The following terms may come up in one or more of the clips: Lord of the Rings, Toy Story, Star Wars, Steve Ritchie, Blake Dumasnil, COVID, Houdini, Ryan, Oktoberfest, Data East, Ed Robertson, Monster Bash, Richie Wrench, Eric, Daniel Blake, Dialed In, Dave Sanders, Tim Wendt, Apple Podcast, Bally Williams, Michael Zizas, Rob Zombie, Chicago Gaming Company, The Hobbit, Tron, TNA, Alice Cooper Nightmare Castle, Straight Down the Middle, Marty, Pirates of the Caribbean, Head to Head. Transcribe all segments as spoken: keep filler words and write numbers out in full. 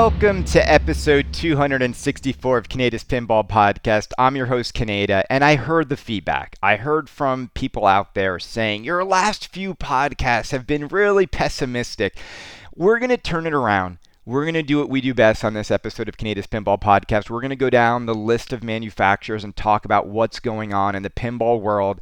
Welcome to episode two hundred sixty-four of Kaneda's Pinball Podcast. I'm your host, Kaneda, and I heard the feedback. I heard from people out there saying, your last few podcasts have been really pessimistic. We're going to turn it around. We're going to do what we do best on this episode of Kaneda's Pinball Podcast. We're going to go down the list of manufacturers and talk about what's going on in the pinball world.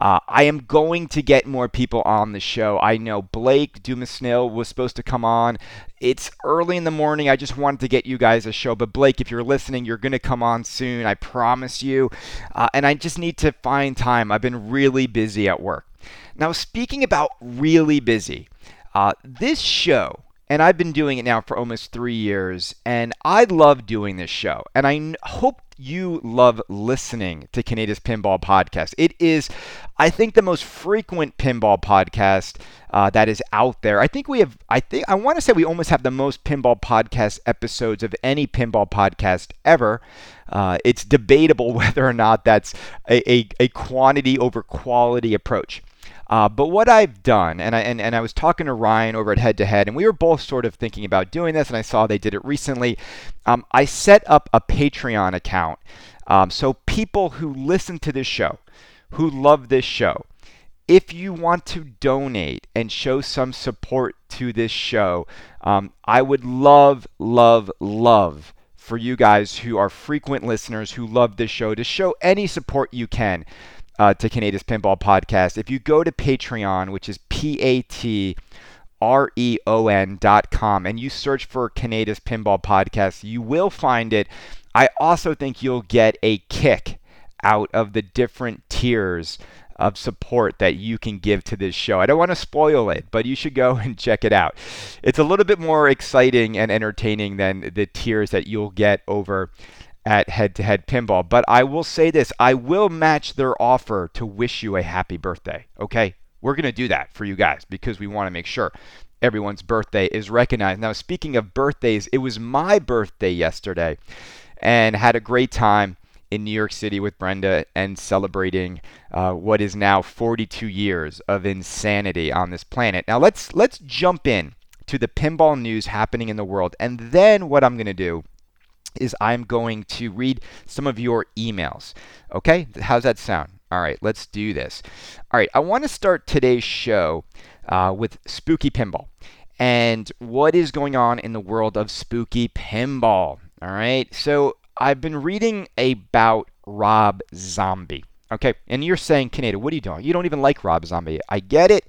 Uh, I am going to get more people on the show. I know Blake Dumasnil was supposed to come on. It's early in the morning. I just wanted to get you guys a show. But Blake, if you're listening, you're going to come on soon. I promise you. Uh, and I just need to find time. I've been really busy at work. Now, speaking about really busy, uh, this show... and I've been doing it now for almost three years, and I love doing this show. And I n- hope you love listening to Kaneda's Pinball Podcast. It is, I think, the most frequent pinball podcast uh, that is out there. I think we have, I think, I want to say we almost have the most pinball podcast episodes of any pinball podcast ever. Uh, it's debatable whether or not that's a, a, a quantity over quality approach. Uh, but what I've done, and I and, and I was talking to Ryan over at Head to Head, and we were both sort of thinking about doing this, and I saw they did it recently. Um, I set up a Patreon account. Um, so people who listen to this show, who love this show, if you want to donate and show some support to this show, um, I would love, love, love for you guys who are frequent listeners who love this show to show any support you can. Uh, to Kaneda's Pinball Podcast. If you go to Patreon, which is P-A-T-R-E-O-N dot com, and you search for Kaneda's Pinball Podcast, you will find it. I also think you'll get a kick out of the different tiers of support that you can give to this show. I don't want to spoil it, but you should go and check it out. It's a little bit more exciting and entertaining than the tiers that you'll get over at Head to Head Pinball. But I will say this, I will match their offer to wish you a happy birthday. Okay? We're going to do that for you guys because we want to make sure everyone's birthday is recognized. Now, speaking of birthdays, it was my birthday yesterday and had a great time in New York City with Brenda and celebrating uh, what is now forty-two years of insanity on this planet. Now, let's let's jump in to the pinball news happening in the world. And then what I'm going to do is I'm going to read some of your emails. Okay, how's that sound? All right, let's do this. All right, I want to start today's show uh, with Spooky Pinball and what is going on in the world of Spooky Pinball. All right, so I've been reading about Rob Zombie. Okay, and you're saying, Kaneda, what are you doing? You don't even like Rob Zombie. I get it,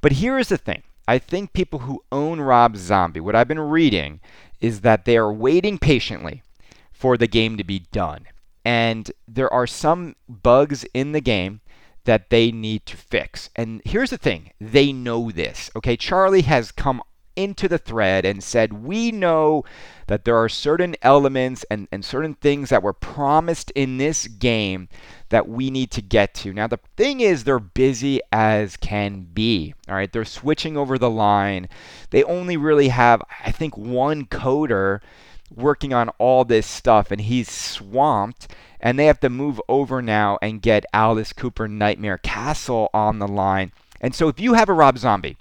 but here is the thing. I think people who own Rob Zombie, what I've been reading is that they are waiting patiently for the game to be done. And there are some bugs in the game that they need to fix. And here's the thing, they know this. Okay, Charlie has come into the thread and said, we know that there are certain elements and, and certain things that were promised in this game that we need to get to. Now, the thing is, they're busy as can be. All right, they're switching over the line. They only really have, I think, one coder working on all this stuff, and he's swamped. And they have to move over now and get Alice Cooper Nightmare Castle on the line. And so if you have a Rob Zombie,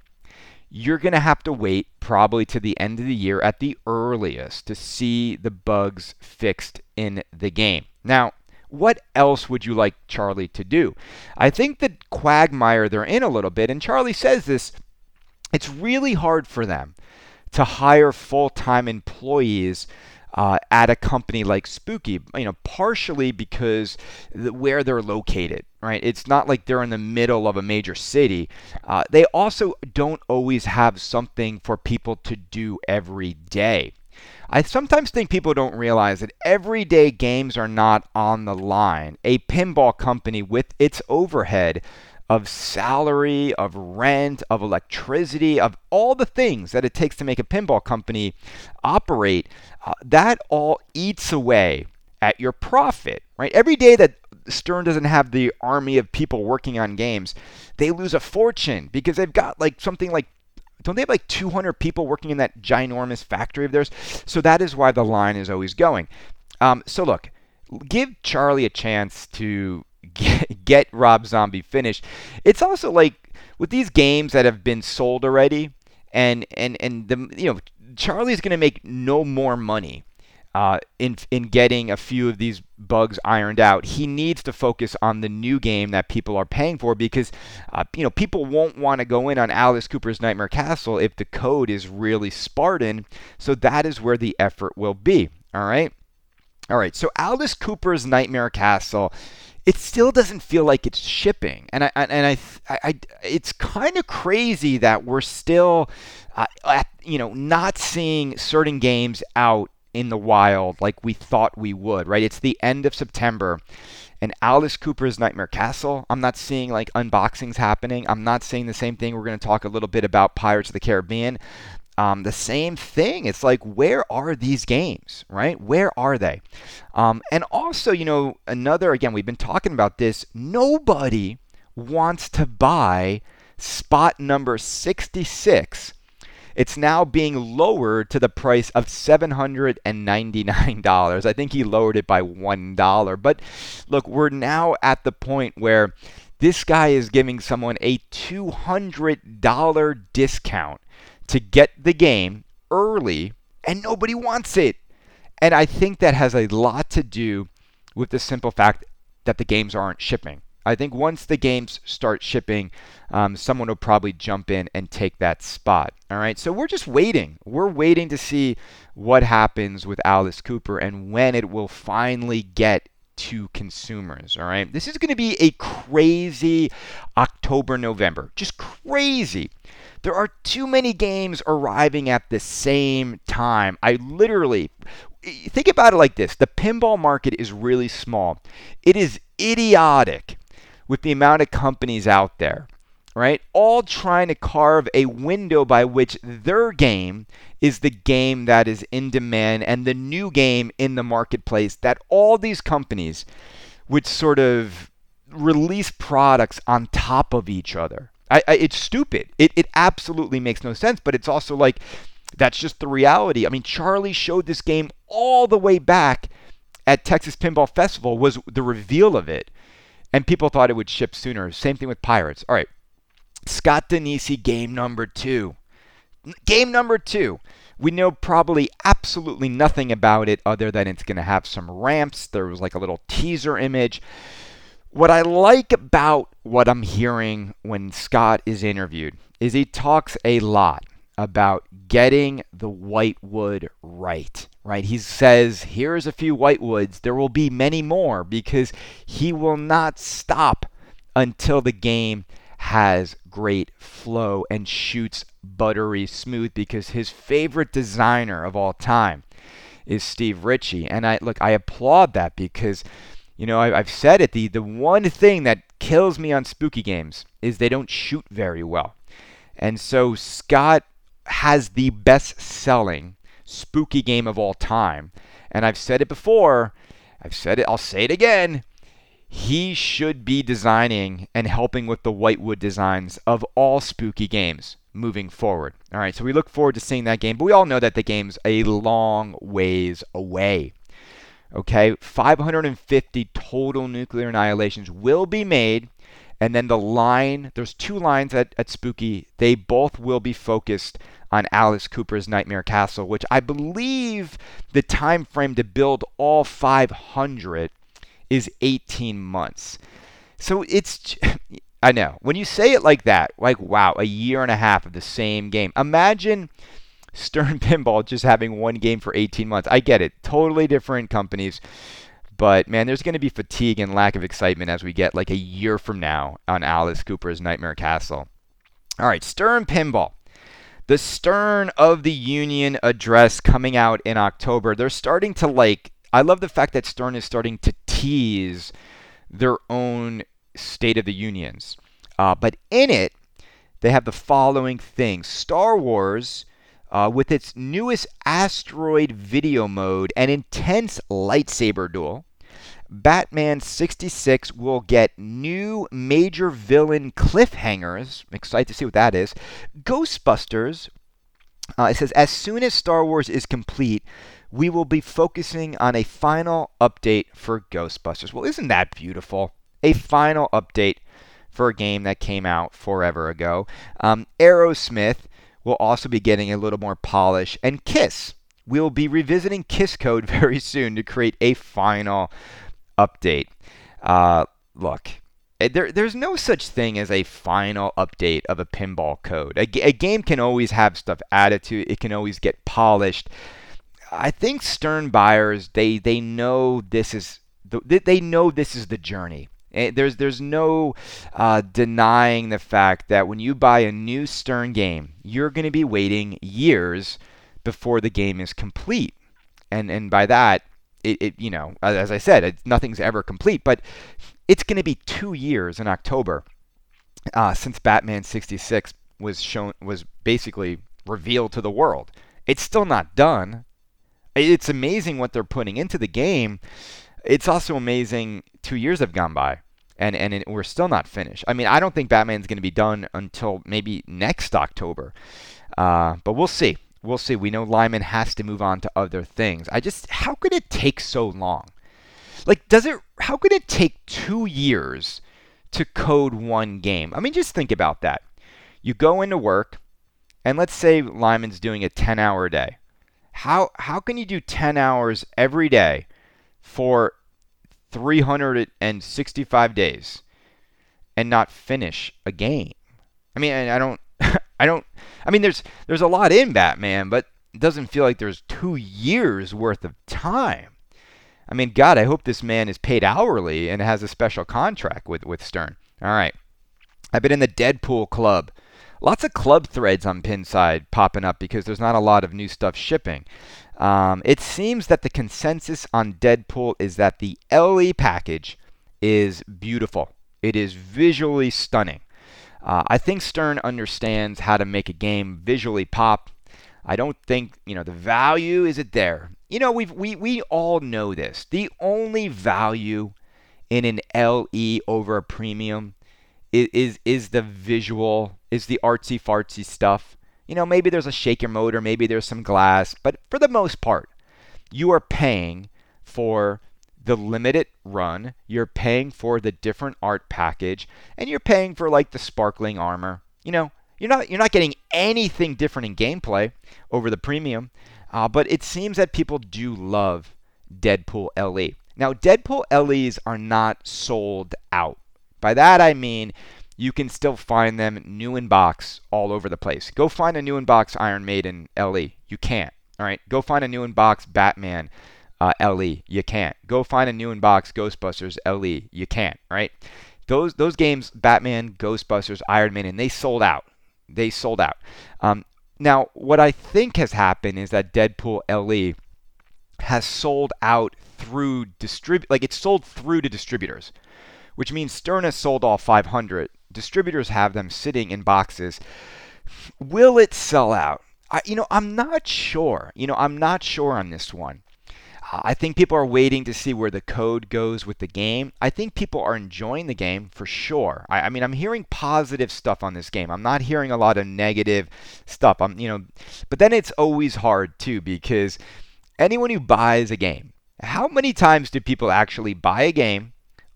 you're going to have to wait probably to the end of the year at the earliest to see the bugs fixed in the game. Now, what else would you like Charlie to do? I think the quagmire they're in a little bit, and Charlie says this, it's really hard for them to hire full-time employees uh, at a company like Spooky, you know, partially because the, where they're located. Right, it's not like they're in the middle of a major city. Uh, they also don't always have something for people to do every day. I sometimes think people don't realize that everyday games are not on the line. A pinball company with its overhead of salary, of rent, of electricity, of all the things that it takes to make a pinball company operate, uh, that all eats away at your profit, right? Every day that Stern doesn't have the army of people working on games, they lose a fortune because they've got like something like, don't they have like two hundred people working in that ginormous factory of theirs? So that is why the line is always going. Um, so look, give Charlie a chance to get, get Rob Zombie finished. It's also like with these games that have been sold already, and and and the you know Charlie's going to make no more money uh, in in getting a few of these bugs ironed out. He needs to focus on the new game that people are paying for, because uh, you know, people won't want to go in on Alice Cooper's Nightmare Castle if the code is really Spartan. So that is where the effort will be. All right. All right. So Alice Cooper's Nightmare Castle, it still doesn't feel like it's shipping, and I and I, I, I it's kind of crazy that we're still, uh, at, you know, not seeing certain games out in the wild like we thought we would. Right? It's the end of September, and Alice Cooper's Nightmare Castle, I'm not seeing like unboxings happening. I'm not seeing the same thing. We're going to talk a little bit about Pirates of the Caribbean. Um, the same thing. It's like, where are these games, right? Where are they? Um, and also, you know, another, again, we've been talking about this. Nobody wants to buy spot number sixty-six. It's now being lowered to the price of seven hundred ninety-nine dollars. I think he lowered it by one dollar. But look, we're now at the point where this guy is giving someone a two hundred dollars discount to get the game early, and nobody wants it. And I think that has a lot to do with the simple fact that the games aren't shipping. I think once the games start shipping, um, someone will probably jump in and take that spot. All right, so we're just waiting. We're waiting to see what happens with Alice Cooper and when it will finally get to consumers. All right, this is going to be a crazy October, November, just crazy. There are too many games arriving at the same time. I literally, think about it like this. The pinball market is really small. It is idiotic with the amount of companies out there, right? All trying to carve a window by which their game is the game that is in demand and the new game in the marketplace, that all these companies would sort of release products on top of each other. I, I, it's stupid. It it absolutely makes no sense, but it's also like, that's just the reality. I mean, Charlie showed this game all the way back at Texas Pinball Festival, was the reveal of it, and people thought it would ship sooner. Same thing with Pirates. All right, Scott Denisi, game number two. Game number two. We know probably absolutely nothing about it other than it's going to have some ramps. There was like a little teaser image. What I like about what I'm hearing when Scott is interviewed is he talks a lot about getting the whitewood right, right? He says, here's a few whitewoods. There will be many more, because he will not stop until the game has great flow and shoots buttery smooth, because his favorite designer of all time is Steve Ritchie. And I look, I applaud that, because you know, I've said it, the, the one thing that kills me on spooky games is they don't shoot very well. And so Scott has the best-selling spooky game of all time. And I've said it before, I've said it, I'll say it again, he should be designing and helping with the whitewood designs of all spooky games moving forward. All right, so we look forward to seeing that game, but we all know that the game's a long ways away. Okay, five hundred fifty total nuclear annihilations will be made. And then the line, there's two lines at, at Spooky. They both will be focused on Alice Cooper's Nightmare Castle, which I believe the time frame to build all five hundred is eighteen months. So it's, I know, when you say it like that, like, wow, a year and a half of the same game. Imagine Stern Pinball just having one game for eighteen months. I get it. Totally different companies. But, man, there's going to be fatigue and lack of excitement as we get like a year from now on Alice Cooper's Nightmare Castle. All right, Stern Pinball. The Stern of the Union address coming out in October. They're starting to like, I love the fact that Stern is starting to tease their own State of the Unions. Uh, but in it, they have the following things. Star Wars, Uh, with its newest asteroid video mode and intense lightsaber duel, Batman sixty-six will get new major villain cliffhangers. I'm excited to see what that is. Ghostbusters, uh, it says, as soon as Star Wars is complete, we will be focusing on a final update for Ghostbusters. Well, isn't that beautiful? A final update for a game that came out forever ago. Um, Aerosmith we'll also be getting a little more polish. And Kiss. We'll be revisiting Kiss Code very soon to create a final update. Uh, look, there, there's no such thing as a final update of a pinball code. A, a game can always have stuff added to it. It can always get polished. I think Stern buyers, they they know this is the, they know this is the journey. There's there's no uh, denying the fact that when you buy a new Stern game, you're going to be waiting years before the game is complete, and and by that, it, it you know, as I said, it, nothing's ever complete. But it's going to be two years in October uh, since Batman sixty-six was shown was basically revealed to the world. It's still not done. It's amazing what they're putting into the game. It's also amazing two years have gone by, and, and it, we're still not finished. I mean, I don't think Batman's going to be done until maybe next October. Uh, but we'll see. We'll see. We know Lyman has to move on to other things. I just, how could it take so long? Like, does it, how could it take two years to code one game? I mean, just think about that. You go into work, and let's say Lyman's doing a ten-hour day. How how can you do ten hours every day for three hundred sixty-five days and not finish a game? I mean, I don't, I don't, I mean, there's there's a lot in Batman, but it doesn't feel like there's two years worth of time. I mean, God, I hope this man is paid hourly and has a special contract with, with Stern. All right. I've been in the Deadpool Club. Lots of club threads on Pinside popping up because there's not a lot of new stuff shipping. Um, it seems that the consensus on Deadpool is that the L E package is beautiful. It is visually stunning. Uh, I think Stern understands how to make a game visually pop. I don't think, you know, the value isn't there. You know, we've, we we all know this. The only value in an L E over a premium is is, is the visual, is the artsy fartsy stuff. You know, maybe there's a shaker motor, maybe there's some glass, but for the most part, you are paying for the limited run, you're paying for the different art package, and you're paying for like the sparkling armor. You know, you're not you're not getting anything different in gameplay over the premium, uh, but it seems that people do love Deadpool L E. Now, Deadpool L Es are not sold out. By that I mean, you can still find them new in box all over the place. Go find a new in box Iron Maiden L E. You can't. All right. Go find a new in box Batman uh, L E. You can't. Go find a new in box Ghostbusters L E. You can't. Right. Those those games, Batman, Ghostbusters, Iron Maiden, they sold out. They sold out. Um, now, what I think has happened is that Deadpool L E has sold out through distrib like it's sold through to distributors, which means Stern has sold all five hundred. Distributors have them sitting in boxes. Will it sell out? I, you know, I'm not sure. You know, I'm not sure on this one. Uh, I think people are waiting to see where the code goes with the game. I think people are enjoying the game for sure. I, I mean, I'm hearing positive stuff on this game. I'm not hearing a lot of negative stuff. I'm, you know, but then it's always hard too, because anyone who buys a game, how many times do people actually buy a game,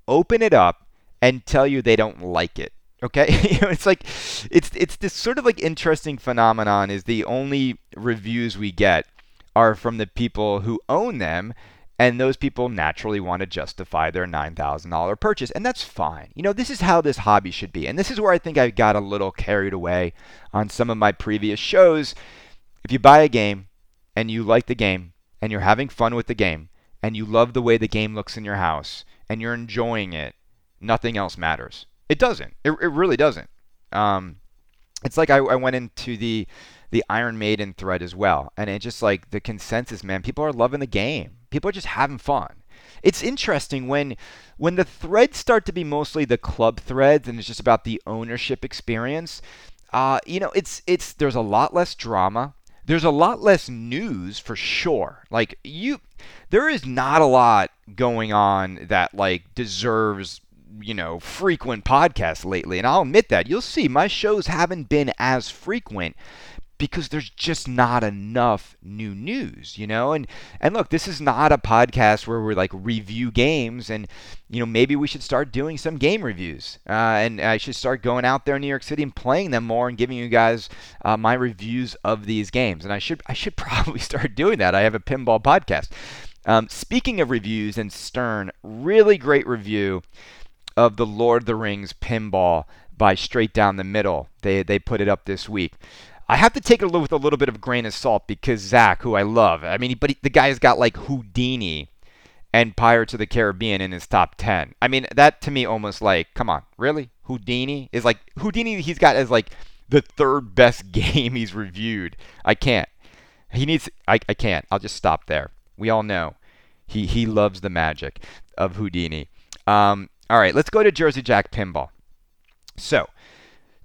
open it up, and tell you they don't like it? Okay, you know, it's like, it's it's this sort of like interesting phenomenon is the only reviews we get are from the people who own them, and those people naturally want to justify their nine thousand dollars purchase, and that's fine. You know, this is how this hobby should be, and this is where I think I got a little carried away on some of my previous shows. If you buy a game, and you like the game, and you're having fun with the game, and you love the way the game looks in your house, and you're enjoying it, nothing else matters. It doesn't. It, it really doesn't. Um, it's like I, I went into the the Iron Maiden thread as well, and it's just like the consensus, man. People are loving the game. People are just having fun. It's interesting when when the threads start to be mostly the club threads, and it's just about the ownership experience. Uh, you know, it's it's there's a lot less drama. There's a lot less news for sure. Like you, there is not a lot going on that like deserves, you know, frequent podcasts lately, and I'll admit that. You'll see my shows haven't been as frequent because there's just not enough new news, you know? And and look, this is not a podcast where we're like review games, and, you know, maybe we should start doing some game reviews. Uh, and I should start going out there in New York City and playing them more and giving you guys uh, my reviews of these games. And I should I should probably start doing that. I have a pinball podcast. Um, speaking of reviews and Stern, really great review of the Lord of the Rings pinball by Straight Down the Middle. They they put it up this week. I have to take it with a little bit of grain of salt because Zach, who I love, I mean, but he, the guy's got like Houdini and Pirates of the Caribbean in his top ten. I mean, that to me almost like, come on, really? Houdini is like Houdini. He's got as like the third best game he's reviewed. I can't. He needs. I I can't. I'll just stop there. We all know he he loves the magic of Houdini. Um, all right, let's go to Jersey Jack Pinball. So,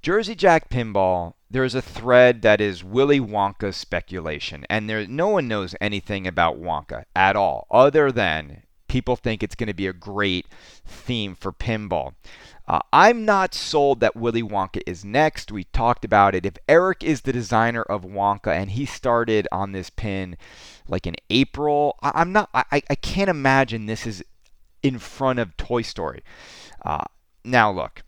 Jersey Jack Pinball, there's a thread that is Willy Wonka speculation, and there no one knows anything about Wonka at all, other than people think it's going to be a great theme for pinball. Uh, I'm not sold that Willy Wonka is next. We talked about it. If Eric is the designer of Wonka and he started on this pin like in April, I, I'm not. I, I can't imagine this is in front of Toy Story. Uh, now look,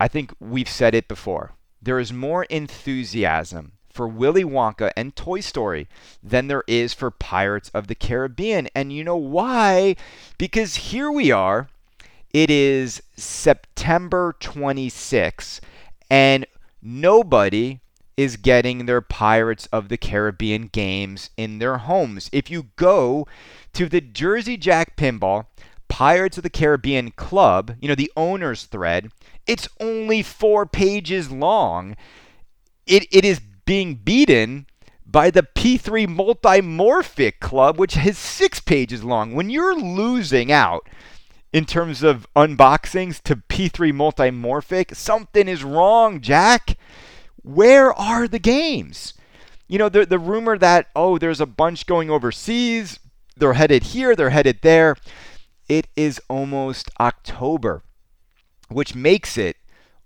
I think we've said it before. There is more enthusiasm for Willy Wonka and Toy Story than there is for Pirates of the Caribbean. And you know why? Because here we are. It is September twenty-sixth, and nobody is getting their Pirates of the Caribbean games in their homes. If you go to the Jersey Jack Pinball Pirates of the Caribbean Club, you know, the owner's thread, it's only four pages long. It it is being beaten by the P three Multimorphic Club, which is six pages long. When you're losing out in terms of unboxings to P three Multimorphic, something is wrong, Jack. Where are the games? You know, the the rumor that, oh, there's a bunch going overseas. They're headed here. They're headed there. It is almost October, which makes it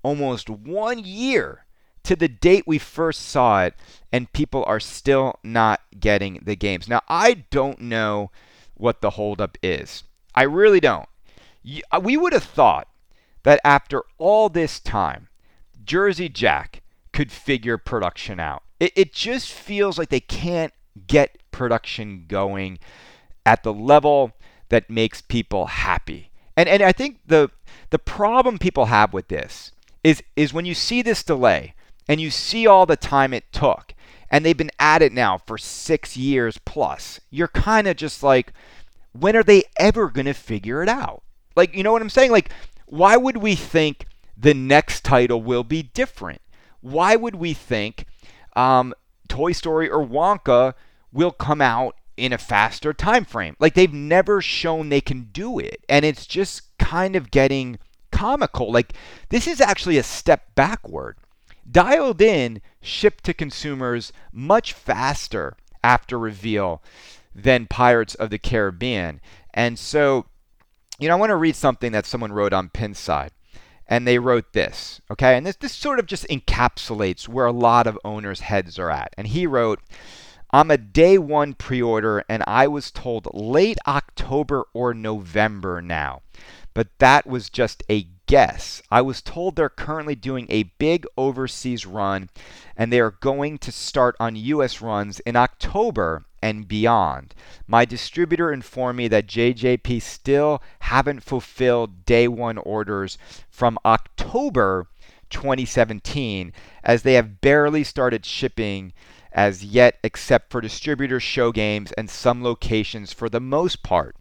almost one year to the date we first saw it, and people are still not getting the games. Now, I don't know what the holdup is. I really don't. We would have thought that after all this time, Jersey Jack could figure production out. It, it just feels like they can't get production going at the level that makes people happy. And and I think the the problem people have with this is is when you see this delay and you see all the time it took, and they've been at it now for six years plus, you're kind of just like, when are they ever going to figure it out? Like, you know what I'm saying? Like, why would we think the next title will be different? Why would we think um, Toy Story or Wonka will come out in a faster time frame? Like, they've never shown they can do it, and it's just kind of getting comical. Like, this is actually a step backward. Dialed In shipped to consumers much faster after reveal than Pirates of the Caribbean. And so, you know, I want to read something that someone wrote on Pinside, and they wrote this, okay? And this this sort of just encapsulates where a lot of owners' heads are at. And he wrote, I'm a day one pre-order, and I was told late October or November now. But that was just a guess. I was told they're currently doing a big overseas run, and they are going to start on U S runs in October and beyond. My distributor informed me that J J P still haven't fulfilled day one orders from October twenty seventeen, as they have barely started shipping as yet, except for distributor show games and some locations for the most part.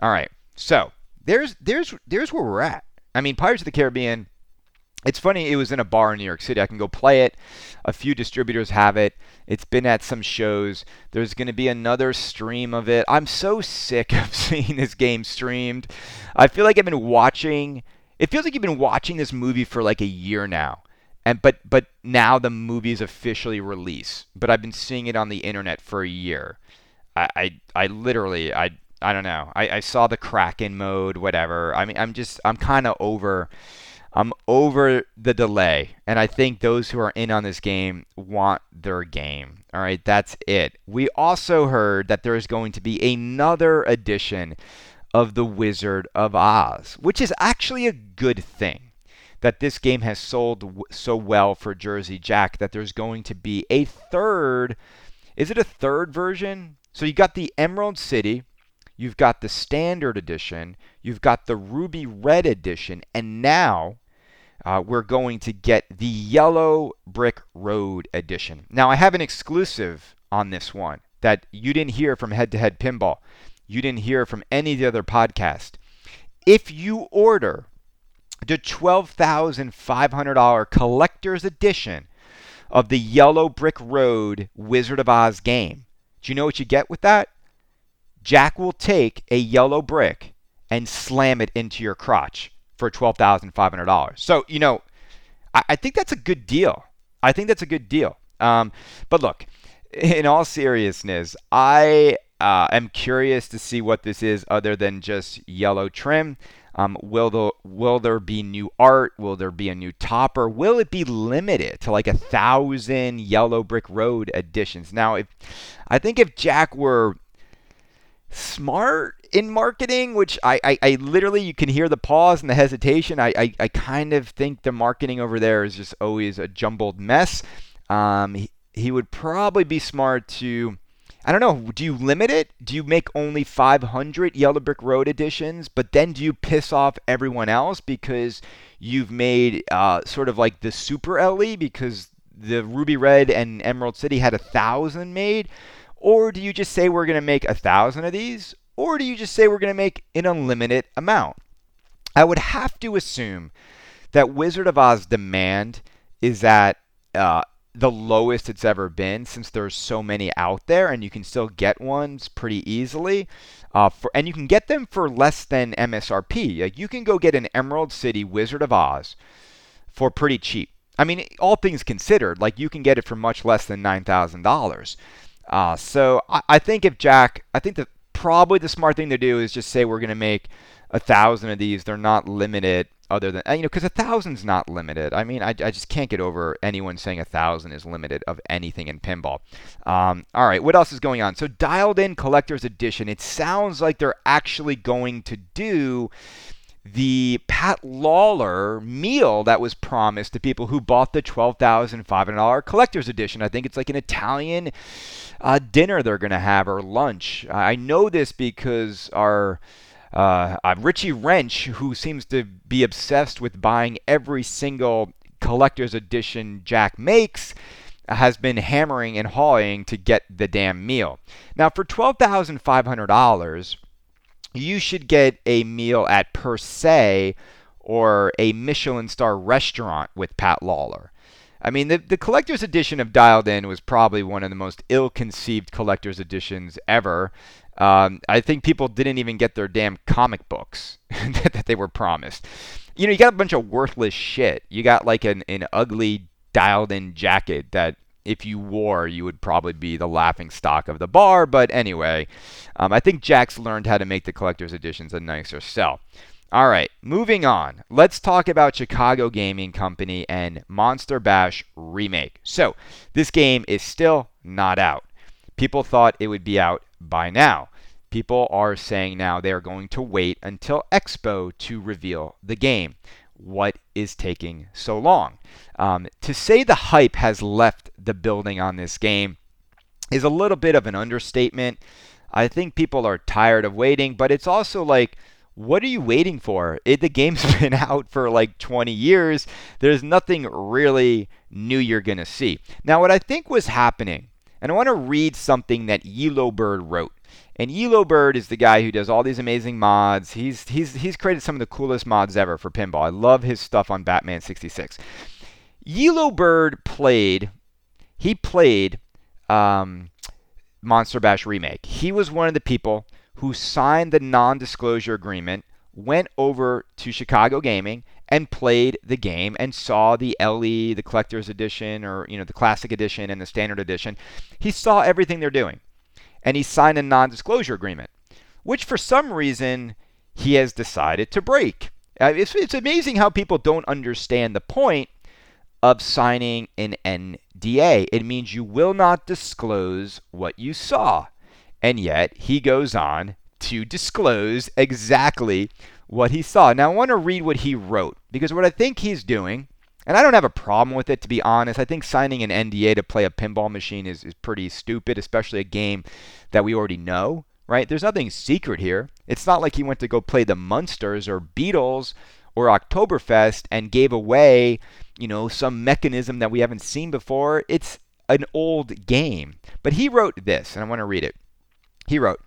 All right, so there's there's there's where we're at. I mean, Pirates of the Caribbean, it's funny, it was in a bar in New York City. I can go play it. A few distributors have it. It's been at some shows. There's going to be another stream of it. I'm so sick of seeing this game streamed. I feel like I've been watching, it feels like you've been watching this movie for like a year now. And but but now the movie is officially released. But I've been seeing it on the internet for a year. I I, I literally I I don't know. I, I saw the Kraken mode, whatever. I mean, I'm just I'm kind of over I'm over the delay, and I think those who are in on this game want their game. All right, that's it. We also heard that there is going to be another edition of The Wizard of Oz, which is actually a good thing, that this game has sold so well for Jersey Jack that there's going to be a third. Is it a third version? So you got the Emerald City, you've got the Standard Edition, you've got the Ruby Red Edition, and now uh, we're going to get the Yellow Brick Road Edition. Now, I have an exclusive on this one that you didn't hear from Head to Head Pinball. You didn't hear from any of the other podcasts. If you order the twelve thousand five hundred dollars Collector's Edition of the Yellow Brick Road Wizard of Oz game, do you know what you get with that? Jack will take a yellow brick and slam it into your crotch for twelve thousand five hundred dollars. So, you know, I, I think that's a good deal. I think that's a good deal. Um, but look, in all seriousness, I uh, am curious to see what this is other than just yellow trim. Um, will the, will there be new art? Will there be a new topper? Will it be limited to like a thousand Yellow Brick Road editions? Now, if I think if Jack were smart in marketing, which I, I, I literally, you can hear the pause and the hesitation. I, I, I kind of think the marketing over there is just always a jumbled mess. Um, he, he would probably be smart to, I don't know, do you limit it? Do you make only five hundred Yellow Brick Road editions, but then do you piss off everyone else because you've made uh, sort of like the Super L E because the Ruby Red and Emerald City had a thousand made? Or do you just say we're going to make a thousand of these? Or do you just say we're going to make an unlimited amount? I would have to assume that Wizard of Oz demand is at uh, the lowest it's ever been, since there's so many out there, and you can still get ones pretty easily. Uh, for, and you can get them for less than M S R P. Like, you can go get an Emerald City Wizard of Oz for pretty cheap. I mean, all things considered, like, you can get it for much less than nine thousand dollars. Uh, so I, I think if Jack, I think that probably the smart thing to do is just say we're going to make a thousand of these. They're not limited. Other than, you know, because a thousand's not limited. I mean, I, I just can't get over anyone saying a thousand is limited of anything in pinball. Um, all right, what else is going on? So Dialed In Collector's Edition. It sounds like they're actually going to do the Pat Lawler meal that was promised to people who bought the twelve thousand five hundred dollars Collector's Edition. I think it's like an Italian uh, dinner they're going to have, or lunch. I know this because our... Uh, uh, Richie Wrench, who seems to be obsessed with buying every single collector's edition Jack makes, uh, has been hammering and hawing to get the damn meal. Now, for twelve thousand five hundred dollars, you should get a meal at Per Se or a Michelin star restaurant with Pat Lawler. I mean, the, the collector's edition of Dialed In was probably one of the most ill-conceived collector's editions ever. Um, I think people didn't even get their damn comic books that, that they were promised. You know, you got a bunch of worthless shit. You got like an, an ugly dialed-in jacket that if you wore, you would probably be the laughing stock of the bar. But anyway, um, I think Jack's learned how to make the collector's editions a nicer sell. All right, moving on. Let's talk about Chicago Gaming Company and Monster Bash Remake. So this game is still not out. People thought it would be out by now. People are saying now they are going to wait until Expo to reveal the game. What is taking so long? Um, to say the hype has left the building on this game is a little bit of an understatement. I think people are tired of waiting, but it's also like, what are you waiting for? It, the game's been out for like twenty years. There's nothing really new you're going to see. Now, what I think was happening, and I want to read something that YeloBird wrote. And YeloBird is the guy who does all these amazing mods. He's he's he's created some of the coolest mods ever for pinball. I love his stuff on Batman sixty-six. YeloBird played, he played um, Monster Bash Remake. He was one of the people who signed the non-disclosure agreement, went over to Chicago Gaming, and played the game and saw the L E, the collector's edition, or, you know, the classic edition and the standard edition. He saw everything they're doing, and he signed a non-disclosure agreement, which for some reason he has decided to break. It's, it's amazing how people don't understand the point of signing an N D A. It means you will not disclose what you saw. And yet, he goes on to disclose exactly what he saw. Now, I want to read what he wrote, because what I think he's doing, and I don't have a problem with it, to be honest. I think signing an N D A to play a pinball machine is, is pretty stupid, especially a game that we already know, right? There's nothing secret here. It's not like he went to go play the Munsters or Beatles or Oktoberfest and gave away, you know, some mechanism that we haven't seen before. It's an old game. But he wrote this, and I want to read it. He wrote,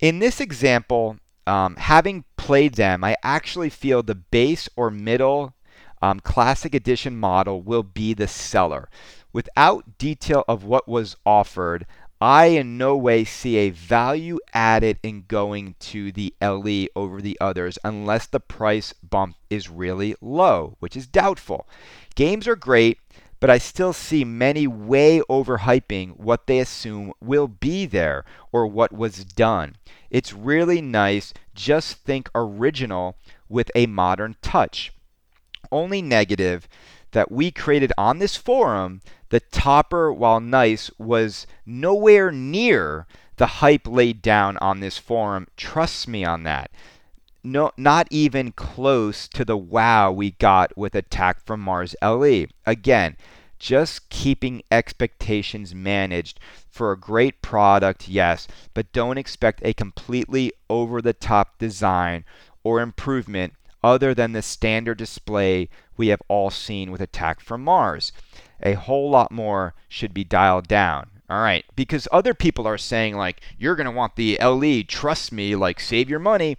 in this example, um, having played them, I actually feel the base or middle um, classic edition model will be the seller. Without detail of what was offered, I in no way see a value added in going to the L E over the others unless the price bump is really low, which is doubtful. Games are great, but I still see many way overhyping what they assume will be there or what was done. It's really nice, just think original with a modern touch. Only negative that we created on this forum, the topper, while nice, was nowhere near the hype laid down on this forum. Trust me on that. No, not even close to the wow we got with Attack from Mars L E. Again, just keeping expectations managed for a great product, yes, but don't expect a completely over-the-top design or improvement other than the standard display we have all seen with Attack from Mars. A whole lot more should be dialed down. All right, because other people are saying, like, you're going to want the L E, trust me, like, save your money.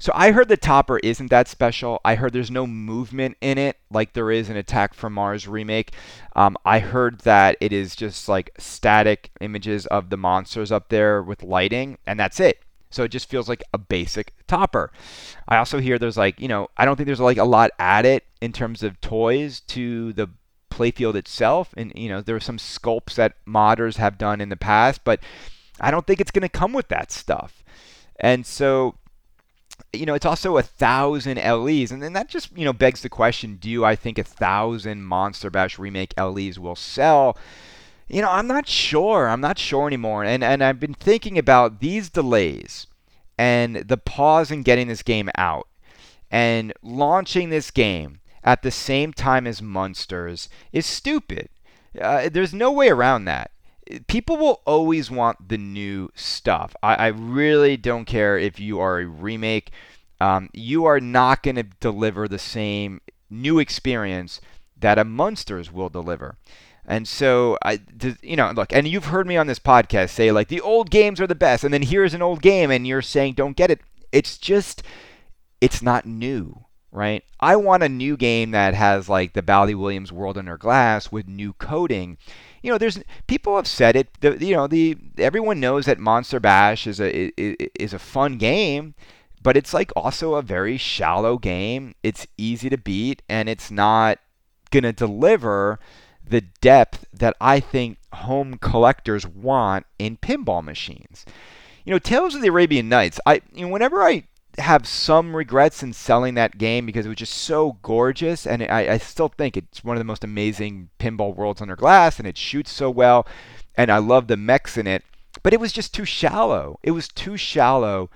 So I heard the topper isn't that special. I heard there's no movement in it like there is in Attack from Mars remake. Um, I heard that it is just like static images of the monsters up there with lighting, and that's it. So it just feels like a basic topper. I also hear there's like, you know, I don't think there's like a lot added in terms of toys to the playfield itself. And, you know, there are some sculpts that modders have done in the past, but I don't think it's going to come with that stuff. And so, you know, it's also a thousand L Es, and then that just, you know, begs the question, do I think a thousand Monster Bash remake L Es will sell? You know, I'm not sure. I'm not sure anymore. And and I've been thinking about these delays and the pause in getting this game out and launching this game at the same time as Munsters is stupid. Uh, there's no way around that. People will always want the new stuff. I, I really don't care if you are a remake. Um, you are not going to deliver the same new experience that a Munsters will deliver. And so, I, you know, look, and you've heard me on this podcast say, like, the old games are the best. And then here's an old game, and you're saying, don't get it. It's just, it's not new, right? I want a new game that has, like, the Bally Williams World Under Glass with new coding. You know, there's people have said it. The, you know, the everyone knows that Monster Bash is a is a fun game, but it's like also a very shallow game. It's easy to beat, and it's not gonna deliver the depth that I think home collectors want in pinball machines. You know, Tales of the Arabian Nights. I you know, whenever I have some regrets in selling that game because it was just so gorgeous, and I, I still think it's one of the most amazing pinball worlds under glass, and it shoots so well, and I love the mechs in it, but it was just too shallow. It was too shallow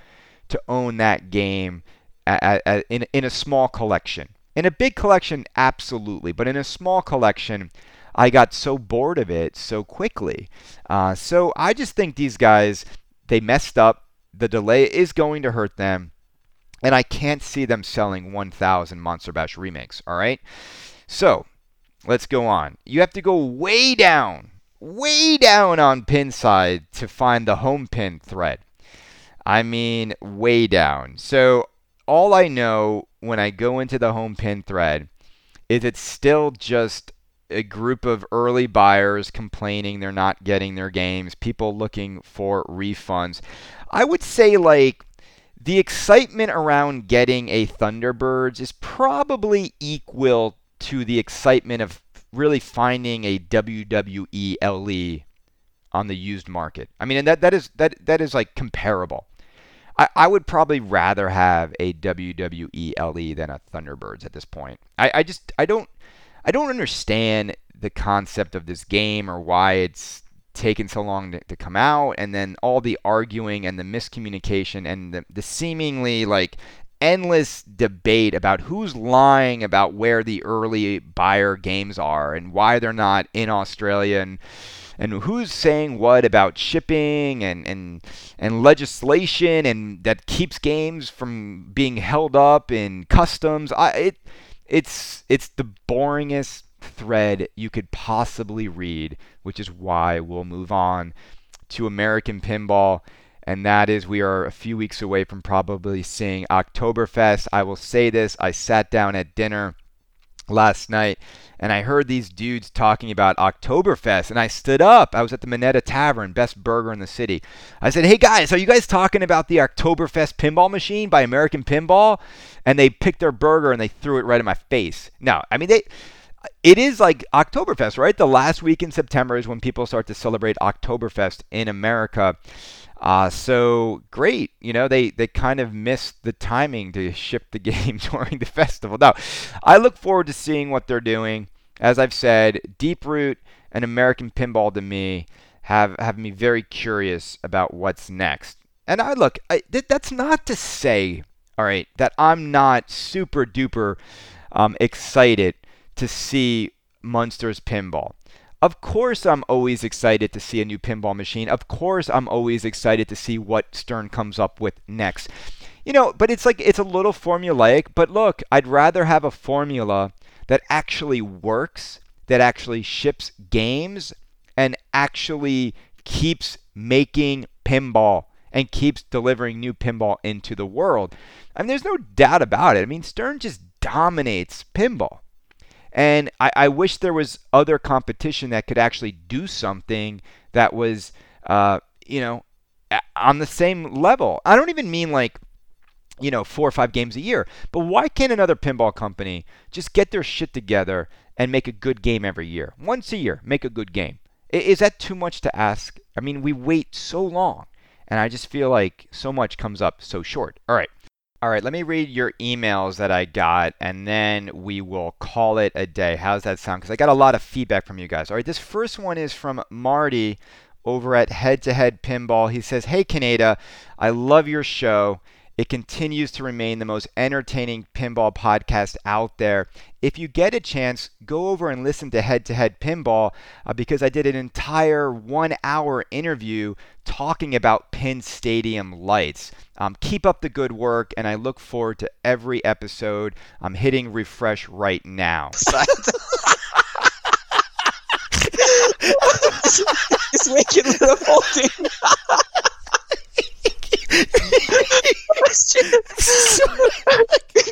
to own that game a, a, in, in a small collection. In a big collection, absolutely, but in a small collection, I got so bored of it so quickly. Uh, so I just think these guys, they messed up. The delay is going to hurt them. And I can't see them selling one thousand Monster Bash remakes, all right? So let's go on. You have to go way down, way down on pin side to find the home pin thread. I mean, way down. So all I know when I go into the home pin thread is it's still just a group of early buyers complaining they're not getting their games, people looking for refunds. I would say, like, the excitement around getting a Thunderbirds is probably equal to the excitement of really finding a W W E L E on the used market. I mean, and that that is that that is like comparable. I, I would probably rather have a W W E L E than a Thunderbirds at this point. I, I just I don't I don't understand the concept of this game or why it's taken so long to, to come out, and then all the arguing and the miscommunication and the, the seemingly like endless debate about who's lying about where the early buyer games are and why they're not in Australia, and and who's saying what about shipping and and and legislation and that keeps games from being held up in customs. I it it's it's the boringest thread you could possibly read, which is why we'll move on to American Pinball, and that is we are a few weeks away from probably seeing Oktoberfest. I will say this, I sat down at dinner last night and I heard these dudes talking about Oktoberfest, and I stood up. I was at the Minetta Tavern, best burger in the city. I said, hey guys, are you guys talking about the Oktoberfest pinball machine by American Pinball? And they picked their burger and they threw it right in my face. No, I mean, they... It is like Oktoberfest, right? The last week in September is when people start to celebrate Oktoberfest in America. Uh, so great. You know, they, they kind of missed the timing to ship the game during the festival. Now, I look forward to seeing what they're doing. As I've said, Deep Root and American Pinball to me have, have me very curious about what's next. And I look, I, th- that's not to say, all right, that I'm not super duper um, excited to see Munsters Pinball. Of course I'm always excited to see a new pinball machine. Of course I'm always excited to see what Stern comes up with next. You know, but it's like, it's a little formulaic, but look, I'd rather have a formula that actually works, that actually ships games, and actually keeps making pinball and keeps delivering new pinball into the world. I mean, there's no doubt about it. I mean, Stern just dominates pinball. And I, I wish there was other competition that could actually do something that was, uh, you know, on the same level. I don't even mean like, you know, four or five games a year. But why can't another pinball company just get their shit together and make a good game every year? Once a year, make a good game. Is that too much to ask? I mean, we wait so long. And I just feel like so much comes up so short. All right. All right, let me read your emails that I got, and then we will call it a day. How's that sound? Because I got a lot of feedback from you guys. All right, this first one is from Marty over at Head to Head Pinball. He says, hey, Kaneda, I love your show. It continues to remain the most entertaining pinball podcast out there. If you get a chance, go over and listen to Head to Head Pinball uh, because I did an entire one-hour interview talking about Penn Stadium lights. Um, keep up the good work, and I look forward to every episode. I'm hitting refresh right now. It's making the folding.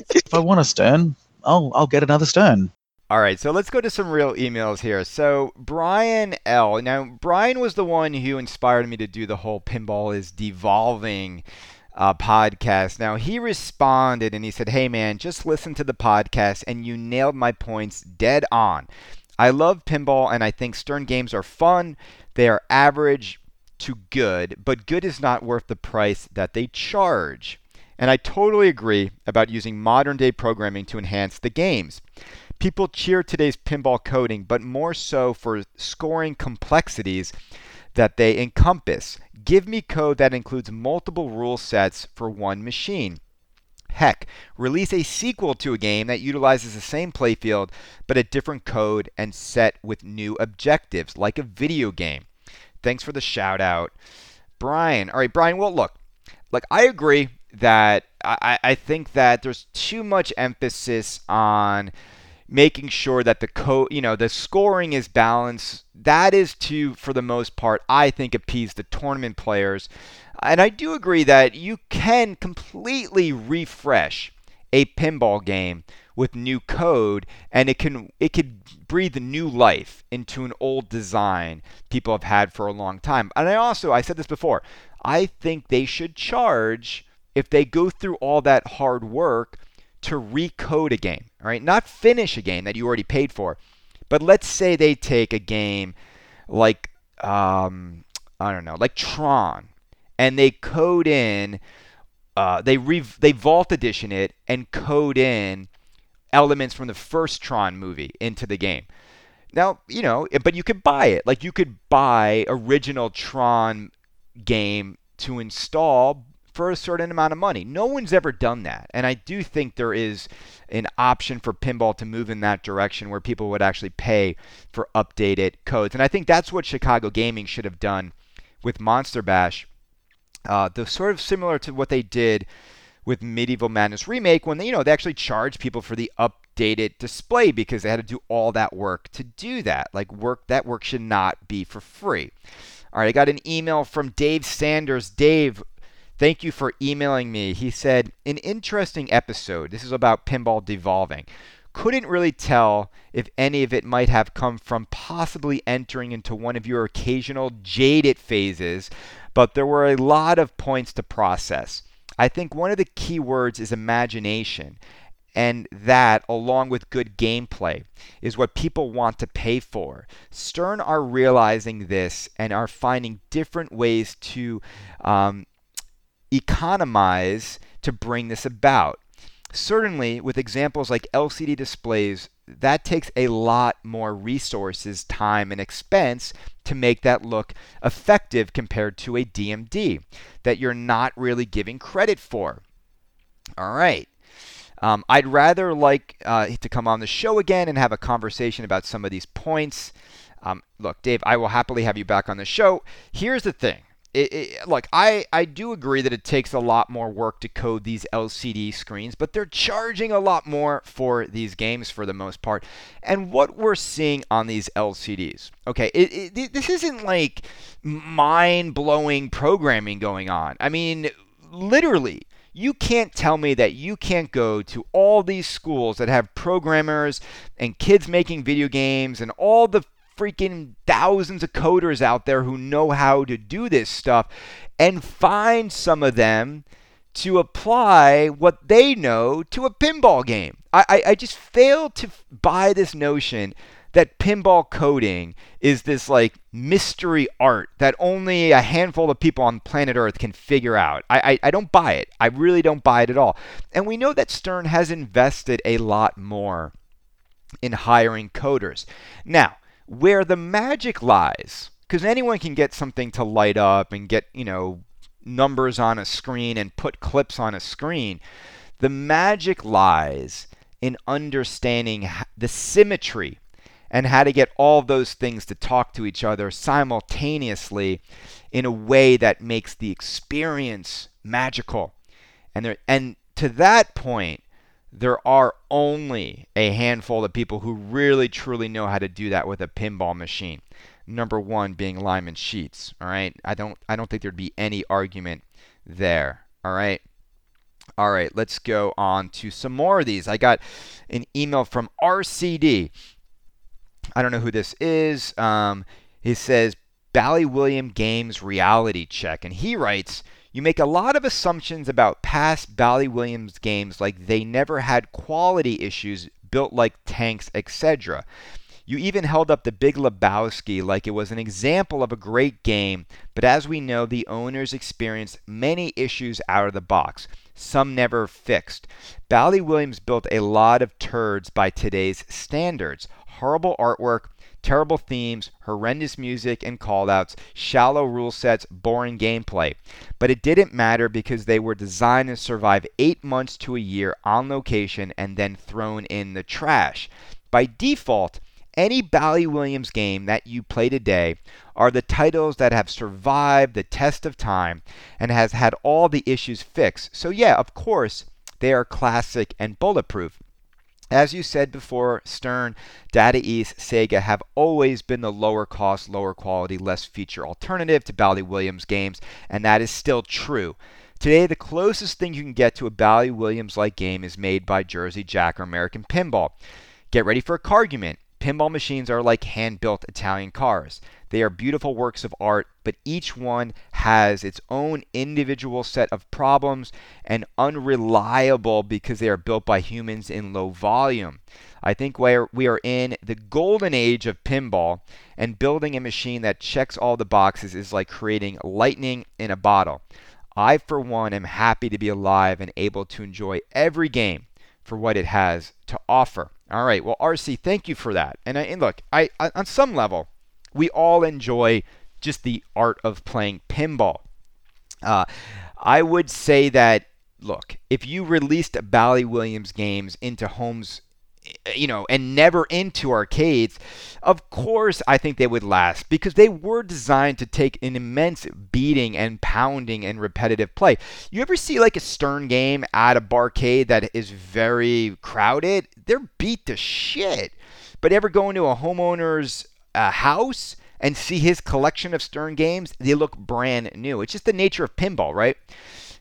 If I want a Stern, I'll I'll get another Stern. All right, so let's go to some real emails here. So Brian L. Now, Brian was the one who inspired me to do the whole Pinball is Devolving uh, podcast. Now, he responded and he said, hey, man, just listen to the podcast and you nailed my points dead on. I love pinball and I think Stern games are fun. They are average to good, but good is not worth the price that they charge. And I totally agree about using modern-day programming to enhance the games. People cheer today's pinball coding, but more so for scoring complexities that they encompass. Give me code that includes multiple rule sets for one machine. Heck, release a sequel to a game that utilizes the same playfield, but a different code and set with new objectives, like a video game. Thanks for the shout out, Brian. All right, Brian, well, look, like I agree that I, I think that there's too much emphasis on making sure that the co- you know, the scoring is balanced. That is to, for the most part, I think appease the tournament players. And I do agree that you can completely refresh a pinball game with new code, and it can it could breathe new life into an old design people have had for a long time. And I also, I said this before, I think they should charge if they go through all that hard work to recode a game, all right? Not finish a game that you already paid for, but let's say they take a game like, um, I don't know, like Tron, and they code in uh, they re- they vault edition it and code in elements from the first Tron movie into the game. Now, you know, but you could buy it. Like, you could buy original Tron game to install for a certain amount of money. No one's ever done that. And I do think there is an option for pinball to move in that direction where people would actually pay for updated codes. And I think that's what Chicago Gaming should have done with Monster Bash. Uh, the sort of similar to what they did with Medieval Madness Remake, when they, you know, they actually charged people for the updated display because they had to do all that work to do that. Like, work that work should not be for free. All right, I got an email from Dave Sanders. Dave, thank you for emailing me. He said, an interesting episode. This is about pinball devolving. Couldn't really tell if any of it might have come from possibly entering into one of your occasional jaded phases, but there were a lot of points to process. I think one of the key words is imagination, and that, along with good gameplay, is what people want to pay for. Stern are realizing this and are finding different ways to um, economize to bring this about. Certainly, with examples like L C D displays, that takes a lot more resources, time, and expense to make that look effective compared to a D M D that you're not really giving credit for. All right. Um, I'd rather like uh, to come on the show again and have a conversation about some of these points. Um, look, Dave, I will happily have you back on the show. Here's the thing. It, it, look, I, I do agree that it takes a lot more work to code these L C D screens, but they're charging a lot more for these games for the most part. And what we're seeing on these L C Ds, okay, it, it, this isn't like mind-blowing programming going on. I mean, literally, you can't tell me that you can't go to all these schools that have programmers and kids making video games and all the freaking thousands of coders out there who know how to do this stuff and find some of them to apply what they know to a pinball game. I, I, I just fail to buy this notion that pinball coding is this like mystery art that only a handful of people on planet Earth can figure out. I, I, I don't buy it. I really don't buy it at all. And we know that Stern has invested a lot more in hiring coders. Now, where the magic lies, because anyone can get something to light up and get, you know, numbers on a screen and put clips on a screen, the magic lies in understanding the symmetry and how to get all those things to talk to each other simultaneously in a way that makes the experience magical. And there, and to that point, there are only a handful of people who really truly know how to do that with a pinball machine. Number one being Lyman Sheets. All right, I don't, I don't think there'd be any argument there. All right, all right. Let's go on to some more of these. I got an email from R C D. I don't know who this is. Um, he says Bally Williams Games Reality Check, and he writes, you make a lot of assumptions about past Bally Williams games like they never had quality issues built like tanks, et cetera. You even held up The Big Lebowski like it was an example of a great game, but as we know, the owners experienced many issues out of the box, some never fixed. Bally Williams built a lot of turds by today's standards. Horrible artwork, terrible themes, horrendous music and callouts, shallow rule sets, boring gameplay. But it didn't matter because they were designed to survive eight months to a year on location and then thrown in the trash. By default, any Bally Williams game that you play today are the titles that have survived the test of time and has had all the issues fixed. So yeah, of course, they are classic and bulletproof. As you said before, Stern, Data East, Sega have always been the lower cost, lower quality, less feature alternative to Bally Williams games, and that is still true. Today, the closest thing you can get to a Bally Williams-like game is made by Jersey Jack or American Pinball. Get ready for a cargument. Pinball machines are like hand-built Italian cars. They are beautiful works of art, but each one has its own individual set of problems and unreliable because they are built by humans in low volume. I think we are, we are in the golden age of pinball, and building a machine that checks all the boxes is like creating lightning in a bottle. I, for one, am happy to be alive and able to enjoy every game for what it has to offer. All right. Well, R C, thank you for that. And, I, and look, I, I on some level, we all enjoy just the art of playing pinball. Uh, I would say that, look, if you released Bally Williams games into homes, you know, and never into arcades, of course I think they would last, because they were designed to take an immense beating and pounding and repetitive play. You ever see like a Stern game at a barcade that is very crowded? They're beat to shit. But ever go into a homeowner's uh, house and see his collection of Stern games? They look brand new. It's just the nature of pinball, right?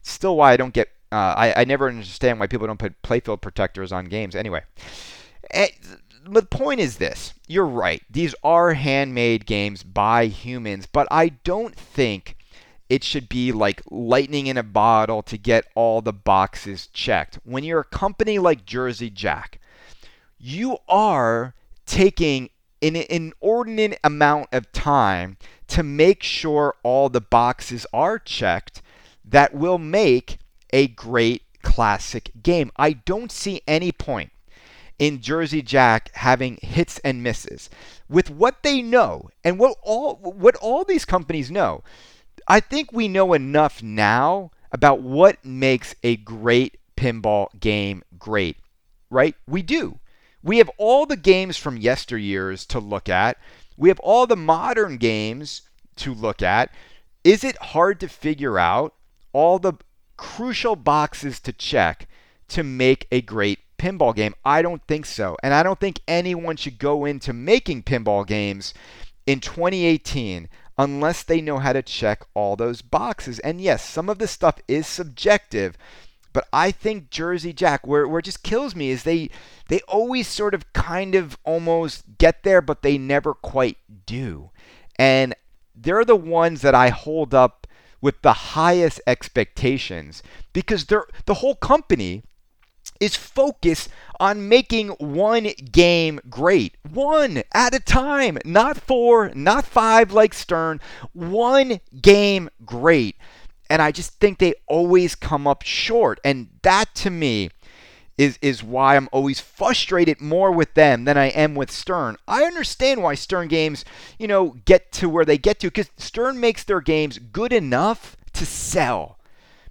It's still why I don't get Uh, I, I never understand why people don't put playfield protectors on games. Anyway, the point is this. You're right. These are handmade games by humans, but I don't think it should be like lightning in a bottle to get all the boxes checked. When you're a company like Jersey Jack, you are taking an inordinate amount of time to make sure all the boxes are checked that will make a great classic game. I don't see any point in Jersey Jack having hits and misses. With what they know and what all what all these companies know, I think we know enough now about what makes a great pinball game great, right? We do. We have all the games from yesteryears to look at. We have all the modern games to look at. Is it hard to figure out all the crucial boxes to check to make a great pinball game? I don't think so. And I don't think anyone should go into making pinball games in twenty eighteen unless they know how to check all those boxes. And yes, some of this stuff is subjective, but I think Jersey Jack, where, where it just kills me is they they always sort of kind of almost get there, but they never quite do. And they're the ones that I hold up with the highest expectations, because they're, the whole company is focused on making one game great, one at a time, not four, not five like Stern, one game great. And I just think they always come up short. And that to me is, is why I'm always frustrated more with them than I am with Stern. I understand why Stern games, you know, get to where they get to, because Stern makes their games good enough to sell.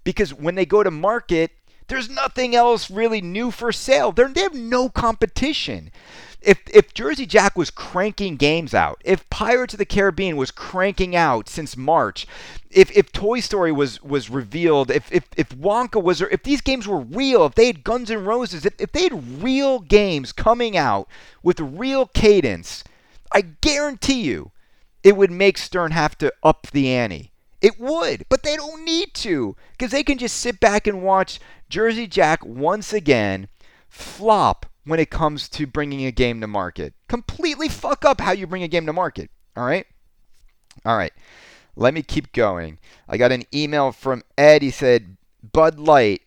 Because when they go to market, there's nothing else really new for sale. They're, they have no competition. If if Jersey Jack was cranking games out, if Pirates of the Caribbean was cranking out since March, if if Toy Story was was revealed, if if if Wonka was, or if these games were real, if they had Guns N' Roses, if, if they had real games coming out with real cadence, I guarantee you it would make Stern have to up the ante. It would, but they don't need to, because they can just sit back and watch Jersey Jack once again flop when it comes to bringing a game to market. Completely fuck up how you bring a game to market. All right? All right. Let me keep going. I got an email from Ed. He said, Bud Light.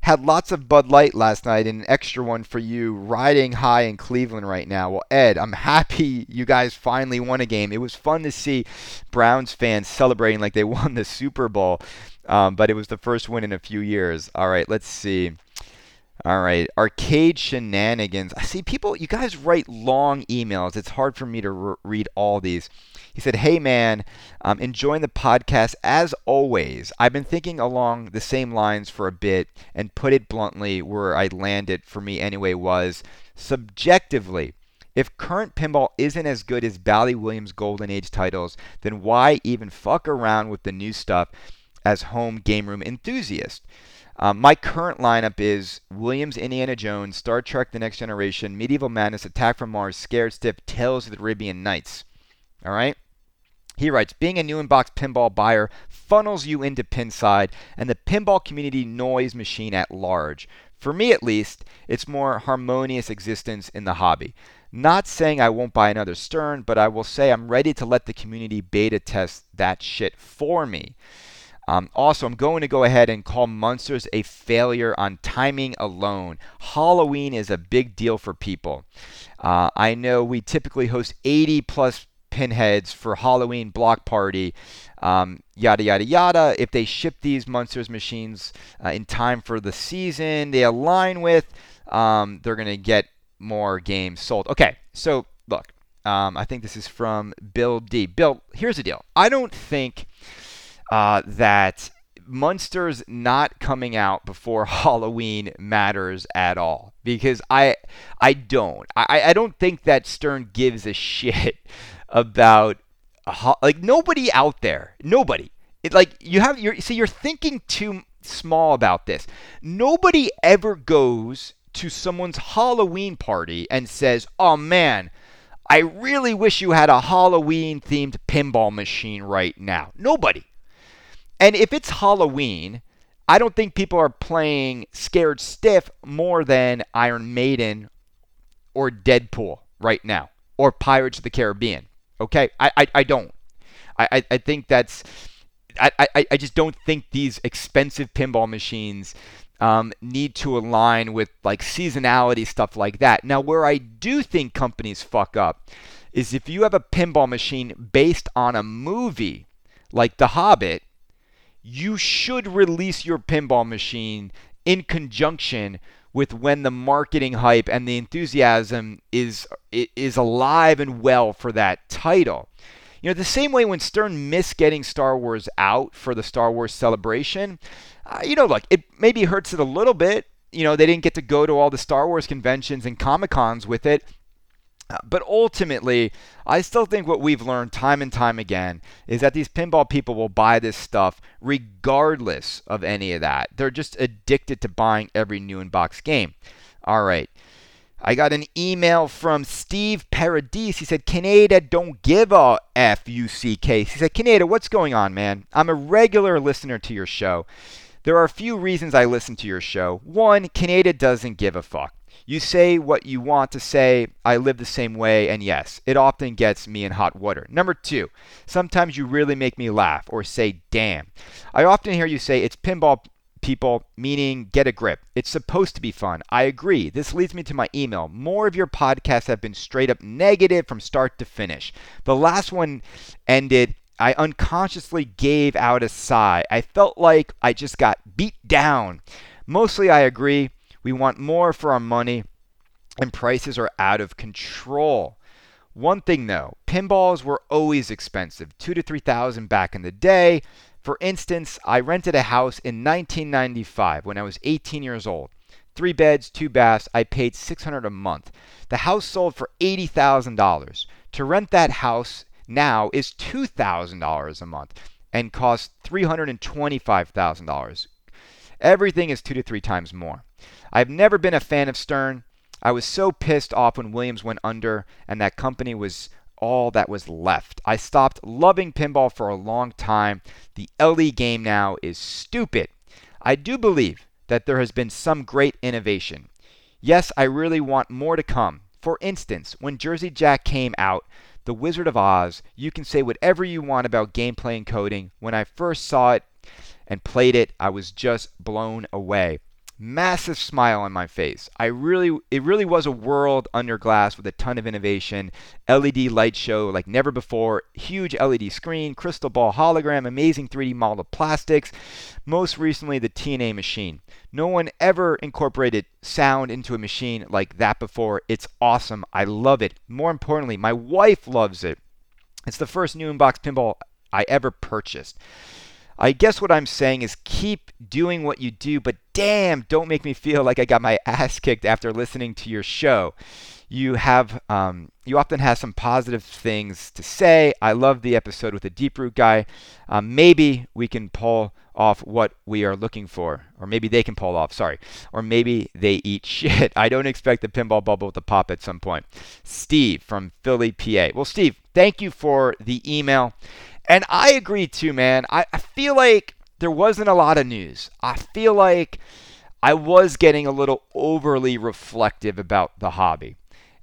Had lots of Bud Light last night and an extra one for you, riding high in Cleveland right now. Well, Ed, I'm happy you guys finally won a game. It was fun to see Browns fans celebrating like they won the Super Bowl, um, but it was the first win in a few years. All right, let's see. All right, arcade shenanigans. I see people, you guys write long emails. It's hard for me to re- read all these. He said, hey, man, I'm enjoying the podcast as always. I've been thinking along the same lines for a bit, and put it bluntly, where I landed for me anyway was, subjectively, if current pinball isn't as good as Bally Williams' Golden Age titles, then why even fuck around with the new stuff as home game room enthusiast? Um, my current lineup is Williams, Indiana Jones, Star Trek The Next Generation, Medieval Madness, Attack from Mars, Scared Stiff, Tales of the Arabian Nights. All right? He writes, being a new in-box pinball buyer funnels you into Pinside and the pinball community noise machine at large. For me, at least, it's more harmonious existence in the hobby. Not saying I won't buy another Stern, but I will say I'm ready to let the community beta test that shit for me. Um, also, I'm going to go ahead and call Munsters a failure on timing alone. Halloween is a big deal for people. Uh, I know we typically host eighty plus pinheads for Halloween block party, um, yada, yada, yada. If they ship these Munsters machines uh, in time for the season they align with, um, they're going to get more games sold. Okay, so look, um, I think this is from Bill D. Bill, here's the deal. I don't think uh, that Munsters not coming out before Halloween matters at all, because I I don't. I, I don't think that Stern gives a shit about a ho- like nobody out there. Nobody. It like you have you're see you're thinking too small about this. Nobody ever goes to someone's Halloween party and says, "Oh man, I really wish you had a Halloween themed pinball machine right now." Nobody. And if it's Halloween, I don't think people are playing Scared Stiff more than Iron Maiden or Deadpool right now, or Pirates of the Caribbean. Okay? I I, I don't. I, I, I think that's I, I, I just don't think these expensive pinball machines um, need to align with like seasonality, stuff like that. Now, where I do think companies fuck up is if you have a pinball machine based on a movie like The Hobbit, you should release your pinball machine in conjunction with when the marketing hype and the enthusiasm is is alive and well for that title. You know, the same way when Stern missed getting Star Wars out for the Star Wars celebration, uh, you know, look, it maybe hurts it a little bit. You know, they didn't get to go to all the Star Wars conventions and Comic-Cons with it. But ultimately, I still think what we've learned time and time again is that these pinball people will buy this stuff regardless of any of that. They're just addicted to buying every new in-box game. All right. I got an email from Steve Paradis. He said, "Kaneda, don't give a F U C K. He said, "Kaneda, what's going on, man? I'm a regular listener to your show. There are a few reasons I listen to your show. One, Kaneda doesn't give a fuck. You say what you want to say. I live the same way, and yes, it often gets me in hot water. Number two, sometimes you really make me laugh or say, damn. I often hear you say it's pinball people, meaning get a grip. It's supposed to be fun. I agree. This leads me to my email. More of your podcasts have been straight up negative from start to finish. The last one ended, I unconsciously gave out a sigh. I felt like I just got beat down. Mostly I agree. We want more for our money, and prices are out of control. One thing though, pinballs were always expensive, two to three thousand back in the day. For instance, I rented a house in nineteen ninety-five when I was eighteen years old. Three beds, two baths. I paid six hundred a month. The house sold for eighty thousand dollars. To rent that house now is two thousand dollars a month and costs three hundred and twenty-five thousand dollars. Everything is two to three times more. I've never been a fan of Stern. I was so pissed off when Williams went under and that company was all that was left. I stopped loving pinball for a long time. The L E game now is stupid. I do believe that there has been some great innovation. Yes, I really want more to come. For instance, when Jersey Jack came out, The Wizard of Oz, you can say whatever you want about gameplay and coding. When I first saw it and played it, I was just blown away. Massive smile on my face. I really, it really was a world under glass with a ton of innovation. L E D light show like never before. Huge L E D screen, crystal ball hologram, amazing three D model plastics. Most recently, the T N A machine. No one ever incorporated sound into a machine like that before. It's awesome. I love it. More importantly, my wife loves it. It's the first new in-box pinball I ever purchased. I guess what I'm saying is keep doing what you do, but damn, don't make me feel like I got my ass kicked after listening to your show. You have, um, you often have some positive things to say. I love the episode with the Deep Root guy. Um, maybe we can pull off what we are looking for, or maybe they can pull off, sorry. Or maybe they eat shit. I don't expect the pinball bubble to pop at some point. Steve from Philly, P A. Well, Steve, thank you for the email. And I agree too, man. I, I feel like there wasn't a lot of news. I feel like I was getting a little overly reflective about the hobby.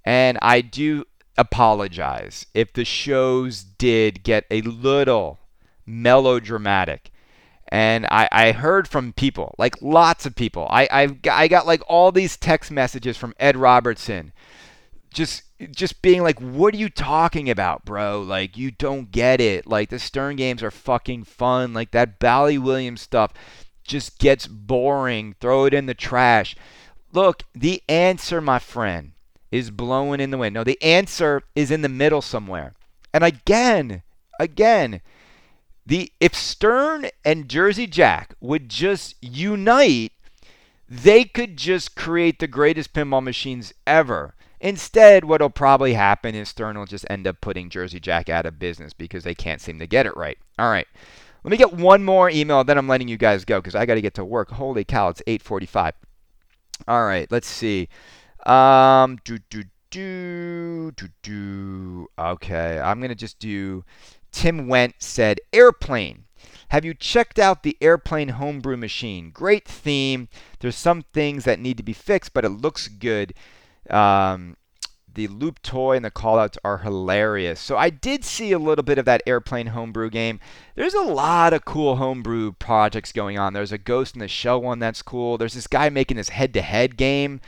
And I do apologize if the shows did get a little melodramatic. And I, I heard from people, like lots of people. I I've, I got like all these text messages from Ed Robertson, just just being like, what are you talking about, bro? Like, you don't get it. Like, the Stern games are fucking fun. Like, that Bally Williams stuff just gets boring. Throw it in the trash. Look, the answer, my friend, is blowing in the wind. No, the answer is in the middle somewhere. And again, again, the if Stern and Jersey Jack would just unite, they could just create the greatest pinball machines ever. Instead, what will probably happen is Stern will just end up putting Jersey Jack out of business because they can't seem to get it right. All right. Let me get one more email, then I'm letting you guys go because I got to get to work. Holy cow, it's eight forty-five. All right, let's see. Um, do, do, do, do, do. Okay, I'm going to just do Tim Wendt said, Airplane. Have you checked out the Airplane homebrew machine? Great theme. There's some things that need to be fixed, but it looks good. Um, the loop toy and the callouts are hilarious. So I did see a little bit of that Airplane homebrew game. There's a lot of cool homebrew projects going on. There's a Ghost in the Shell one that's cool. There's this guy making this head-to-head game.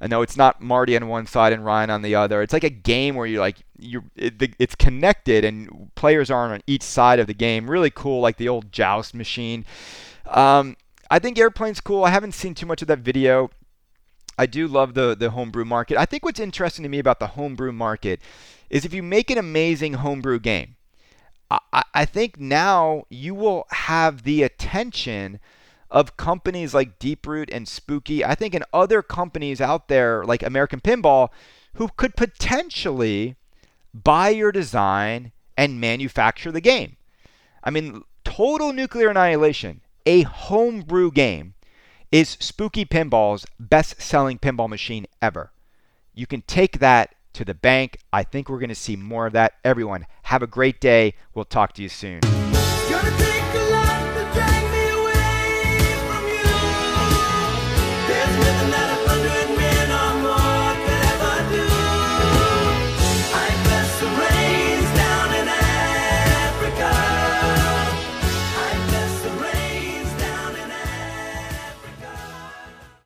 I know it's not Marty on one side and Ryan on the other. It's like a game where you're like you it, it's connected and players aren't on each side of the game. Really cool, like the old Joust machine. Um, I think Airplane's cool. I haven't seen too much of that video. I do love the, the homebrew market. I think what's interesting to me about the homebrew market is if you make an amazing homebrew game, I, I think now you will have the attention of companies like Deep Root and Spooky. I think in other companies out there like American Pinball who could potentially buy your design and manufacture the game. I mean, total nuclear annihilation, a homebrew game, is Spooky Pinball's best-selling pinball machine ever. You can take that to the bank. I think we're going to see more of that. Everyone, have a great day. We'll talk to you soon.